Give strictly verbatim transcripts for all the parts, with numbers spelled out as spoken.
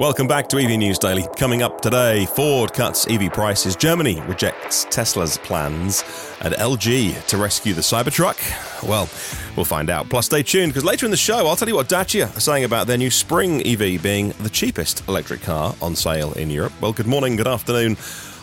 Welcome back to E V News Daily. Coming up today, Ford cuts E V prices, Germany rejects Tesla's plans, and L G to rescue the Cybertruck? Well, we'll find out. Plus, stay tuned, because later in the show, I'll tell you what Dacia are saying about their new Spring E V being the cheapest electric car on sale in Europe. Well, good morning, good afternoon,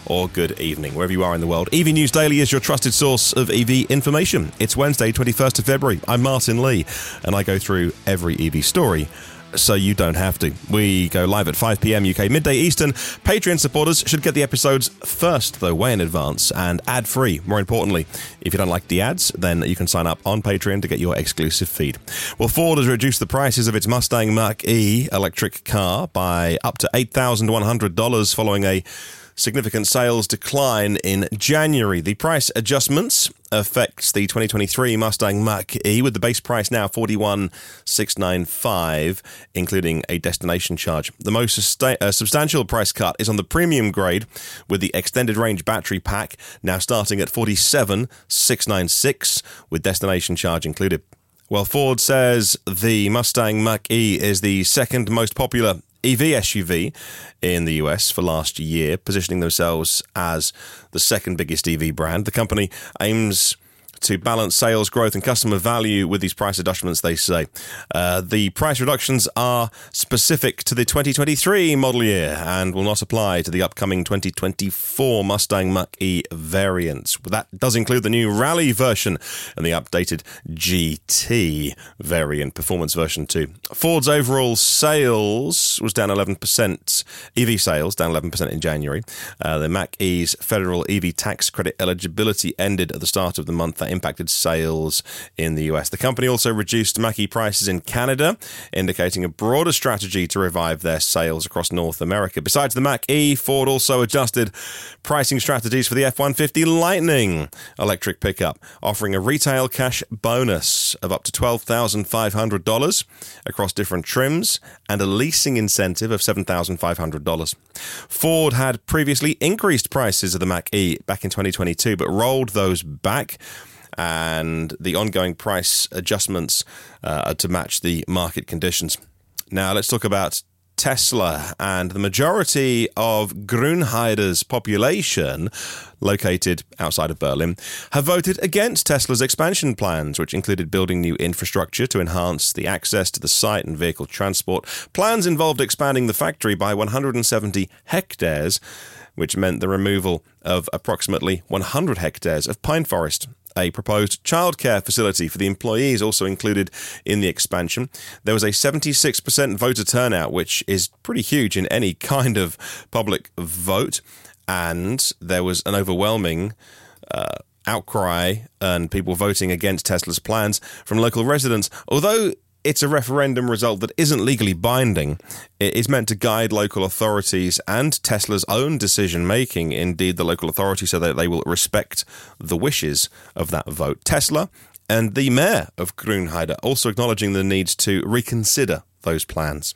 or good evening, wherever you are in the world. E V News Daily is your trusted source of E V information. It's Wednesday, twenty-first of February. I'm Martyn Lee, and I go through every E V story, so you don't have to. We go live at five p.m. U K, midday Eastern. Patreon supporters should get the episodes first, though, way in advance, and ad-free. More importantly, if you don't like the ads, then you can sign up on Patreon to get your exclusive feed. Well, Ford has reduced the prices of its Mustang Mach-E electric car by up to eight thousand one hundred dollars following a significant sales decline in January. The price adjustments affects the twenty twenty-three Mustang Mach-E, with the base price now forty-one thousand six hundred ninety-five dollars, including a destination charge. The most sustain- uh, substantial price cut is on the premium grade, with the extended range battery pack now starting at forty-seven thousand six hundred ninety-six dollars, with destination charge included. Well, Ford says the Mustang Mach-E is the second most popular E V S U V in the U S for last year, positioning themselves as the second biggest E V brand. The company aims to balance sales growth and customer value with these price adjustments, they say. Uh, the price reductions are specific to the twenty twenty-three model year and will not apply to the upcoming twenty twenty-four Mustang Mach-E variants. That does include the new Rally version and the updated G T variant, Performance version two. Ford's overall sales was down eleven percent. E V sales down eleven percent in January. Uh, the Mach-E's federal E V tax credit eligibility ended at the start of the month. That impacted sales in the U S. The company also reduced Mach-E prices in Canada, indicating a broader strategy to revive their sales across North America. Besides the Mach-E, Ford also adjusted pricing strategies for the F one fifty Lightning electric pickup, offering a retail cash bonus of up to twelve thousand five hundred dollars across different trims and a leasing incentive of seven thousand five hundred dollars. Ford had previously increased prices of the Mach-E back in twenty twenty-two, but rolled those back, and the ongoing price adjustments uh, are to match the market conditions. Now let's talk about Tesla and the majority of Grünheide's population, located outside of Berlin, have voted against Tesla's expansion plans, which included building new infrastructure to enhance the access to the site and vehicle transport. Plans involved expanding the factory by one hundred seventy hectares, which meant the removal of approximately one hundred hectares of pine forest. A proposed childcare facility for the employees also included in the expansion. There was a seventy-six percent voter turnout, which is pretty huge in any kind of public vote. And there was an overwhelming uh, outcry and people voting against Tesla's plans from local residents. Although it's a referendum result that isn't legally binding, it is meant to guide local authorities and Tesla's own decision-making, indeed the local authority, so that they will respect the wishes of that vote. Tesla and the mayor of Grünheide also acknowledging the need to reconsider those plans.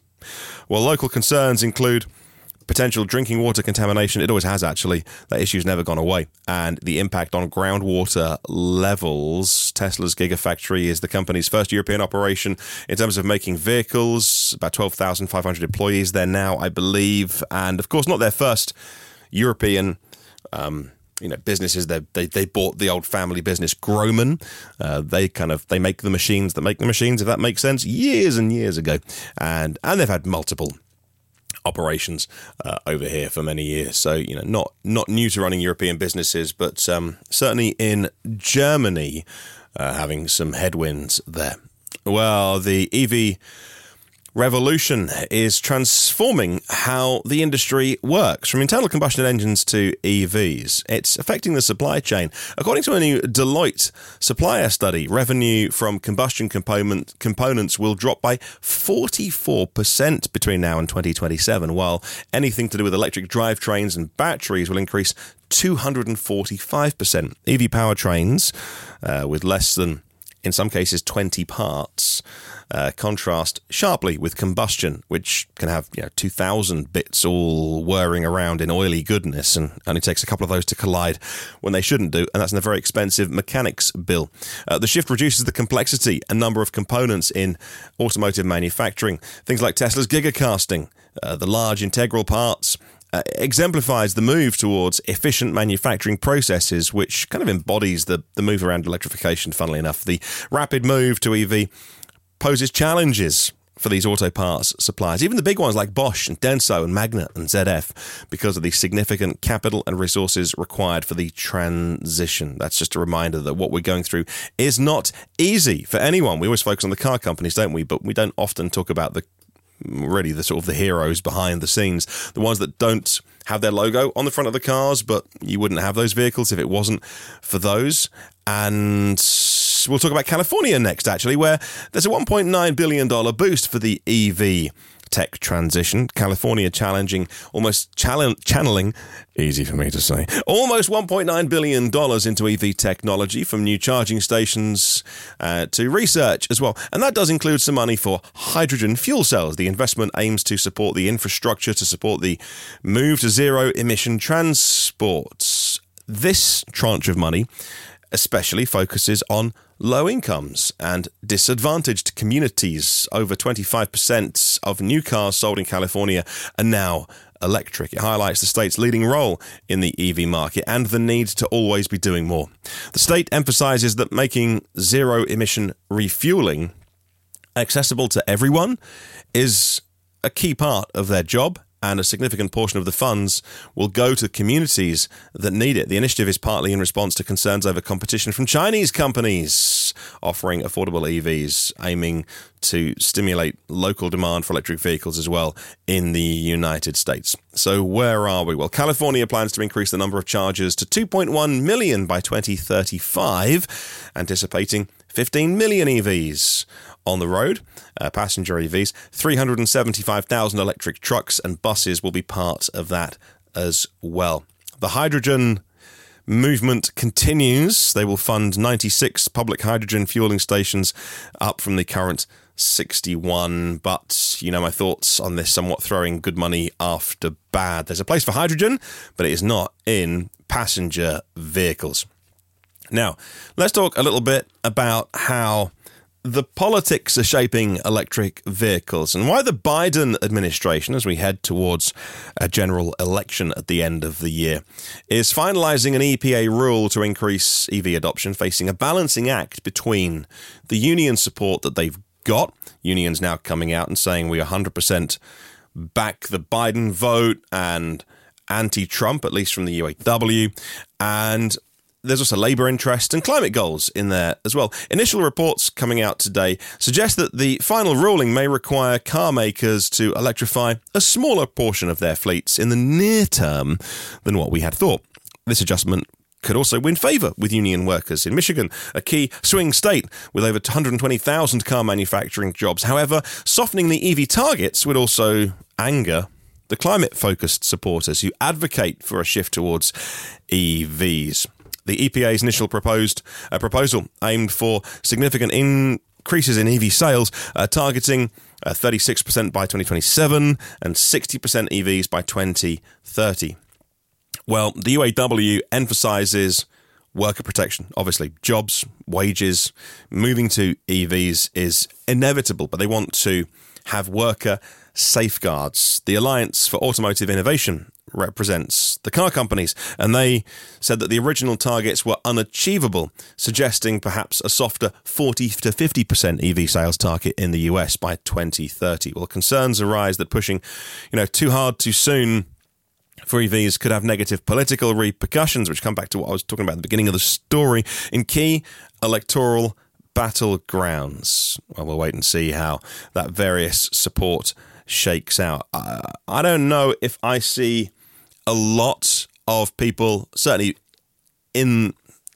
Well, local concerns include potential drinking water contamination. It always has, actually. That issue's never gone away. And the impact on groundwater levels. Tesla's Gigafactory is the company's first European operation in terms of making vehicles. About twelve thousand five hundred employees there now, I believe. And, of course, not their first European um you know, businesses. They, they they bought the old family business Groman. Uh, they kind of they make the machines that make the machines, if that makes sense, years and years ago. And and they've had multiple operations uh, over here for many years. So, you know, not not new to running European businesses, but um, certainly in Germany, uh, having some headwinds there. Well, the E V revolution is transforming how the industry works, from internal combustion engines to E Vs. It's affecting the supply chain. According to a new Deloitte supplier study, revenue from combustion component components will drop by forty-four percent between now and twenty twenty-seven, while anything to do with electric drivetrains and batteries will increase two hundred forty-five percent. E V powertrains uh, with less than, in some cases, twenty parts, uh, contrast sharply with combustion, which can have, you know, two thousand bits all whirring around in oily goodness, and only takes a couple of those to collide when they shouldn't do, and that's in a very expensive mechanics bill. Uh, the shift reduces the complexity and number of components in automotive manufacturing. Things like Tesla's gigacasting uh, the large integral parts, uh, exemplifies the move towards efficient manufacturing processes, which kind of embodies the, the move around electrification, funnily enough. The rapid move to E V poses challenges for these auto parts suppliers, even the big ones like Bosch and Denso and Magna and Z F, because of the significant capital and resources required for the transition. That's just a reminder that what we're going through is not easy for anyone. We always focus on the car companies, don't we? But we don't often talk about the really the sort of the heroes behind the scenes, the ones that don't have their logo on the front of the cars, but you wouldn't have those vehicles if it wasn't for those. And we'll talk about California next, actually, where there's a one point nine billion dollars boost for the E V tech transition. California challenging, almost chal- channeling, easy for me to say, almost one point nine billion dollars into E V technology, from new charging stations uh, to research as well. And that does include some money for hydrogen fuel cells. The investment aims to support the infrastructure to support the move to zero-emission transports. This tranche of money especially focuses on low incomes and disadvantaged communities. Over twenty-five percent of new cars sold in California are now electric. It highlights the state's leading role in the E V market and the need to always be doing more. The state emphasizes that making zero-emission refueling accessible to everyone is a key part of their job, and a significant portion of the funds will go to communities that need it. The initiative is partly in response to concerns over competition from Chinese companies offering affordable E Vs, aiming to stimulate local demand for electric vehicles as well in the United States. So where are we? Well, California plans to increase the number of chargers to two point one million by twenty thirty-five, anticipating fifteen million E Vs on the road, uh, passenger E Vs. three hundred seventy-five thousand electric trucks and buses will be part of that as well. The hydrogen movement continues. They will fund ninety-six public hydrogen fueling stations, up from the current sixty-one. But, you know, my thoughts on this somewhat throwing good money after bad. There's a place for hydrogen, but it is not in passenger vehicles. Now, let's talk a little bit about how the politics are shaping electric vehicles and why the Biden administration, as we head towards a general election at the end of the year, is finalising an E P A rule to increase E V adoption, facing a balancing act between the union support that they've got, unions now coming out and saying we one hundred percent back the Biden vote and anti-Trump, at least from the U A W, and there's also labour interest and climate goals in there as well. Initial reports coming out today suggest that the final ruling may require car makers to electrify a smaller portion of their fleets in the near term than what we had thought. This adjustment could also win favour with union workers in Michigan, a key swing state with over one hundred twenty thousand car manufacturing jobs. However, softening the E V targets would also anger the climate-focused supporters who advocate for a shift towards E Vs. The E P A's initial proposed uh, proposal aimed for significant increases in E V sales, uh, targeting uh, thirty-six percent by twenty twenty-seven and sixty percent E Vs by twenty thirty. Well, the U A W emphasises worker protection. Obviously, jobs, wages, moving to E Vs is inevitable, but they want to have worker safeguards. The Alliance for Automotive Innovation represents the car companies, and they said that the original targets were unachievable, suggesting perhaps a softer forty to fifty percent E V sales target in the U S by twenty thirty. Well, concerns arise that pushing, you know, too hard too soon for E Vs could have negative political repercussions, which come back to what I was talking about at the beginning of the story, in key electoral battlegrounds. Well, we'll wait and see how that various support shakes out. Uh, I don't know if I see a lot of people, certainly in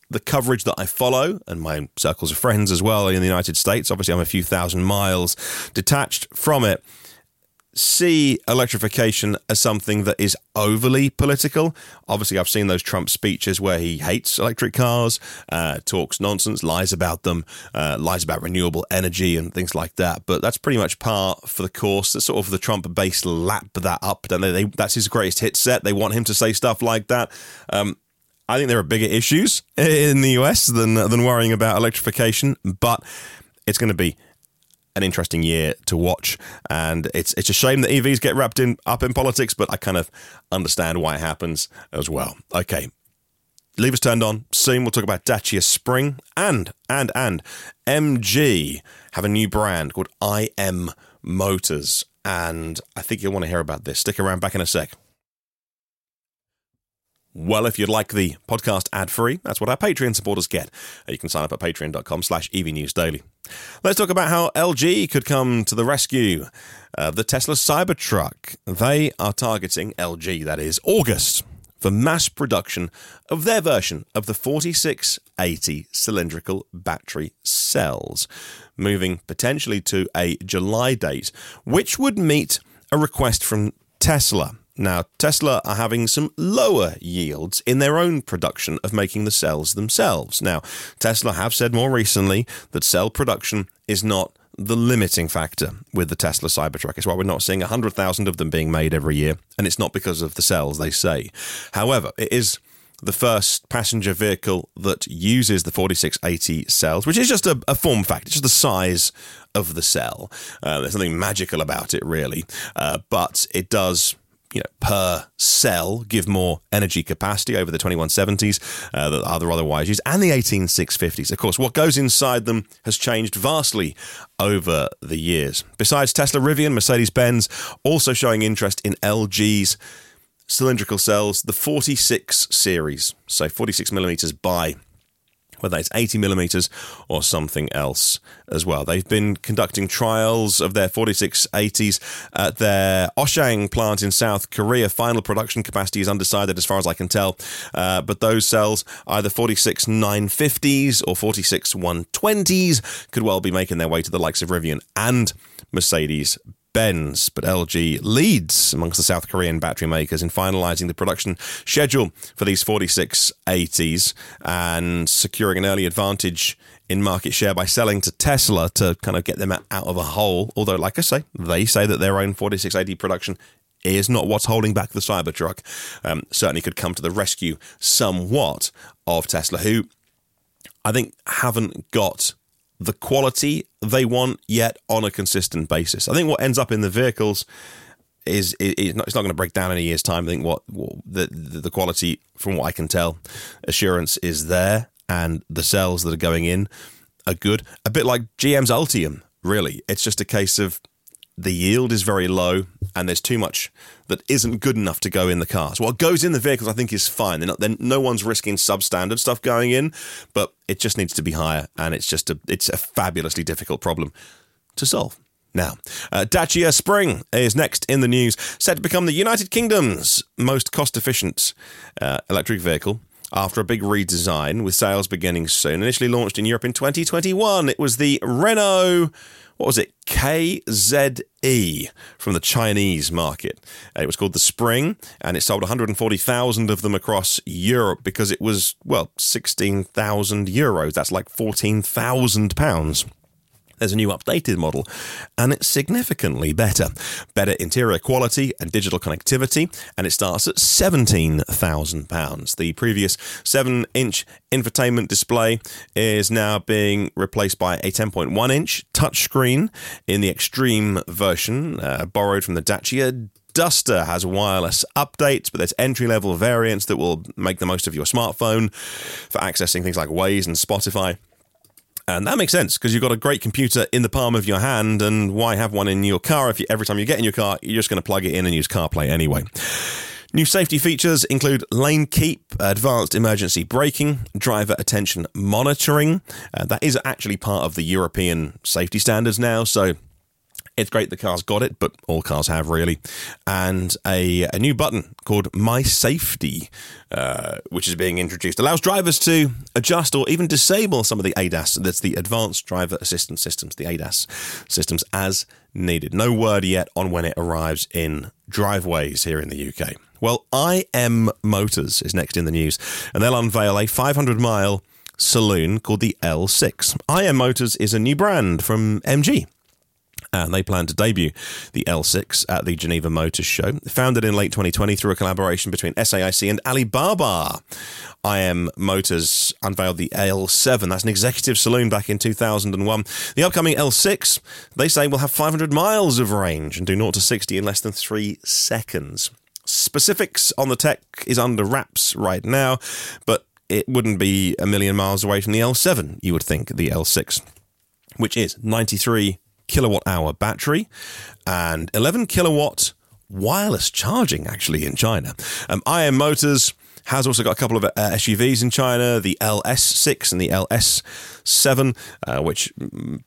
the coverage that I follow and my circles of friends as well in the United States, obviously I'm a few thousand miles detached from it, see electrification as something that is overly political. Obviously, I've seen those Trump speeches where he hates electric cars, uh, talks nonsense, lies about them, uh, lies about renewable energy and things like that. But that's pretty much par for the course. That's sort of the Trump base lap that up. Don't they? They, that's his greatest hit set. They want him to say stuff like that. Um, I think there are bigger issues in the U S than, than worrying about electrification, but it's going to be an interesting year to watch. And it's it's a shame that E Vs get wrapped in up in politics, but I kind of understand why it happens as well. Okay. Levers turned on. Soon we'll talk about Dacia Spring and, and, and M G have a new brand called I M Motors. And I think you'll want to hear about this. Stick around, back in a sec. Well, if you'd like the podcast ad-free, that's what our Patreon supporters get. You can sign up at patreon.com slash evnewsdaily. Let's talk about how L G could come to the rescue of the Tesla Cybertruck. They are targeting, L G that is, August, for mass production of their version of the forty-six eighty cylindrical battery cells, moving potentially to a July date, which would meet a request from Tesla. Now, Tesla are having some lower yields in their own production of making the cells themselves. Now, Tesla have said more recently that cell production is not the limiting factor with the Tesla Cybertruck. It's why we're not seeing one hundred thousand of them being made every year, and it's not because of the cells, they say. However, it is the first passenger vehicle that uses the forty-six eighty cells, which is just a, a form factor, just the size of the cell. Uh, there's nothing magical about it, really, uh, but it does, you know, per cell, give more energy capacity over the twenty-one seventies uh, that are otherwise used, and the eighteen six fifties. Of course, what goes inside them has changed vastly over the years. Besides Tesla, Rivian, Mercedes-Benz also showing interest in L G's cylindrical cells, the forty-six series, so forty-six millimeters by, whether it's eighty millimeters or something else as well. They've been conducting trials of their forty-six eighties at their Oshang plant in South Korea. Final production capacity is undecided as far as I can tell, uh, but those cells, either forty-six nine fifties or forty-six one twenties, could well be making their way to the likes of Rivian and Mercedes-Benz. But L G leads amongst the South Korean battery makers in finalising the production schedule for these forty-six eighties and securing an early advantage in market share by selling to Tesla to kind of get them out of a hole. Although, like I say, they say that their own forty-six eighty production is not what's holding back the Cybertruck. Um, certainly could come to the rescue somewhat of Tesla, who I think haven't got the quality they want yet on a consistent basis. I think what ends up in the vehicles is, is not, it's not going to break down in a year's time. I think what, what the, the quality, from what I can tell, assurance is there, and the cells that are going in are good. A bit like G M's Ultium, really. It's just a case of the yield is very low and there's too much that isn't good enough to go in the cars. What goes in the vehicles, I think, is fine. They're not, they're, no one's risking substandard stuff going in, but it just needs to be higher, and it's just a, it's a fabulously difficult problem to solve. Now, uh, Dacia Spring is next in the news, set to become the United Kingdom's most cost-efficient uh, electric vehicle after a big redesign, with sales beginning soon. Initially launched in Europe in twenty twenty-one, it was the Renault, what was it, K Z E from the Chinese market. It was called the Spring, and it sold one hundred forty thousand of them across Europe because it was, well, sixteen thousand euros. That's like fourteen thousand pounds. There's a new updated model, and it's significantly better. Better interior quality and digital connectivity, and it starts at seventeen thousand pounds. The previous seven inch infotainment display is now being replaced by a ten point one inch touchscreen in the Extreme version, uh, borrowed from the Dacia Duster. Has wireless updates, but there's entry-level variants that will make the most of your smartphone for accessing things like Waze and Spotify. And that makes sense, because you've got a great computer in the palm of your hand, and why have one in your car if you, every time you get in your car, you're just going to plug it in and use CarPlay anyway. New safety features include lane keep, advanced emergency braking, driver attention monitoring. Uh, that is actually part of the European safety standards now, so it's great the car's got it, but all cars have, really. And a, a new button called My Safety, uh, which is being introduced, allows drivers to adjust or even disable some of the A D A S. That's the Advanced Driver Assistance Systems, the A D A S systems, as needed. No word yet on when it arrives in driveways here in the U K. Well, I M Motors is next in the news, and they'll unveil a five hundred mile saloon called the L six. I M Motors is a new brand from M G. and they plan to debut the L six at the Geneva Motors Show. Founded in late twenty twenty through a collaboration between S A I C and Alibaba, I M Motors unveiled the L seven. That's an executive saloon back in two thousand one. The upcoming L six, they say, will have five hundred miles of range and do zero to sixty in less than three seconds. Specifics on the tech is under wraps right now, but it wouldn't be a million miles away from the L seven, you would think, the L six, which is ninety-three kilowatt hour battery and eleven kilowatt wireless charging, actually, in China. Um, I M Motors has also got a couple of uh, S U Vs in China, the L S six and the L S seven, uh, which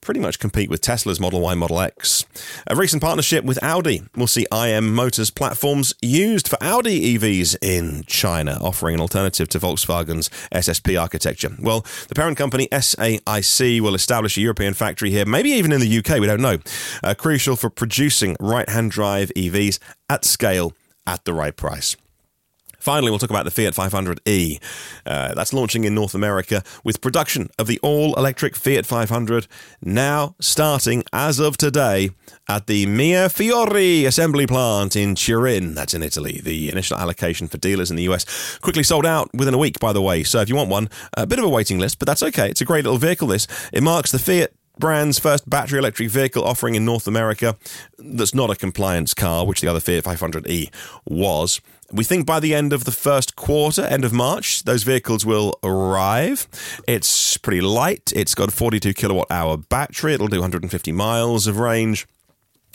pretty much compete with Tesla's Model Y, Model X. A recent partnership with Audi will see I M Motors platforms used for Audi E Vs in China, offering an alternative to Volkswagen's S S P architecture. Well, the parent company S A I C will establish a European factory here, maybe even in the U K, we don't know, uh, crucial for producing right-hand drive E Vs at scale at the right price. Finally, we'll talk about the Fiat five hundred e. Uh, that's launching in North America with production of the all-electric Fiat five hundred now starting as of today at the Mirafiori assembly plant in Turin. That's in Italy. The initial allocation for dealers in the U S quickly sold out within a week, by the way. So if you want one, a bit of a waiting list, but that's okay. It's a great little vehicle, this. It marks the Fiat brand's first battery electric vehicle offering in North America that's not a compliance car, which the other Fiat five hundred e was. We think by the end of the first quarter, end of March, those vehicles will arrive. It's pretty light. It's got a forty-two kilowatt hour battery. It'll do one hundred fifty miles of range.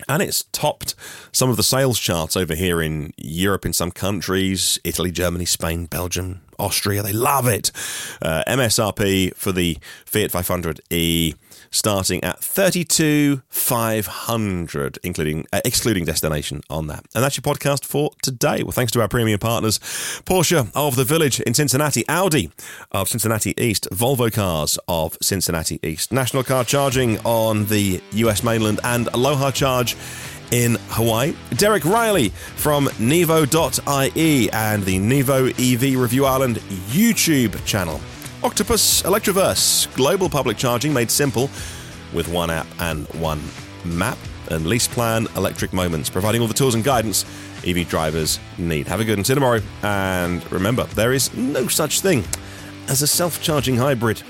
And it's topped some of the sales charts over here in Europe, in some countries, Italy, Germany, Spain, Belgium, Austria. They love it. Uh, M S R P for the Fiat five hundred e starting at thirty-two thousand five hundred dollars, including uh, excluding destination on that. And that's your podcast for today. Well, thanks to our premium partners, Porsche of the Village in Cincinnati, Audi of Cincinnati East, Volvo Cars of Cincinnati East, National Car Charging on the U S mainland, and Aloha Charge in Hawaii. Derek Riley from Nevo dot I E and the Nevo E V Review Ireland YouTube channel. Octopus Electroverse, global public charging made simple with one app and one map, and Lease Plan Electric Moments, providing all the tools and guidance E V drivers need. Have a good one. See you tomorrow. And remember, there is no such thing as a self-charging hybrid.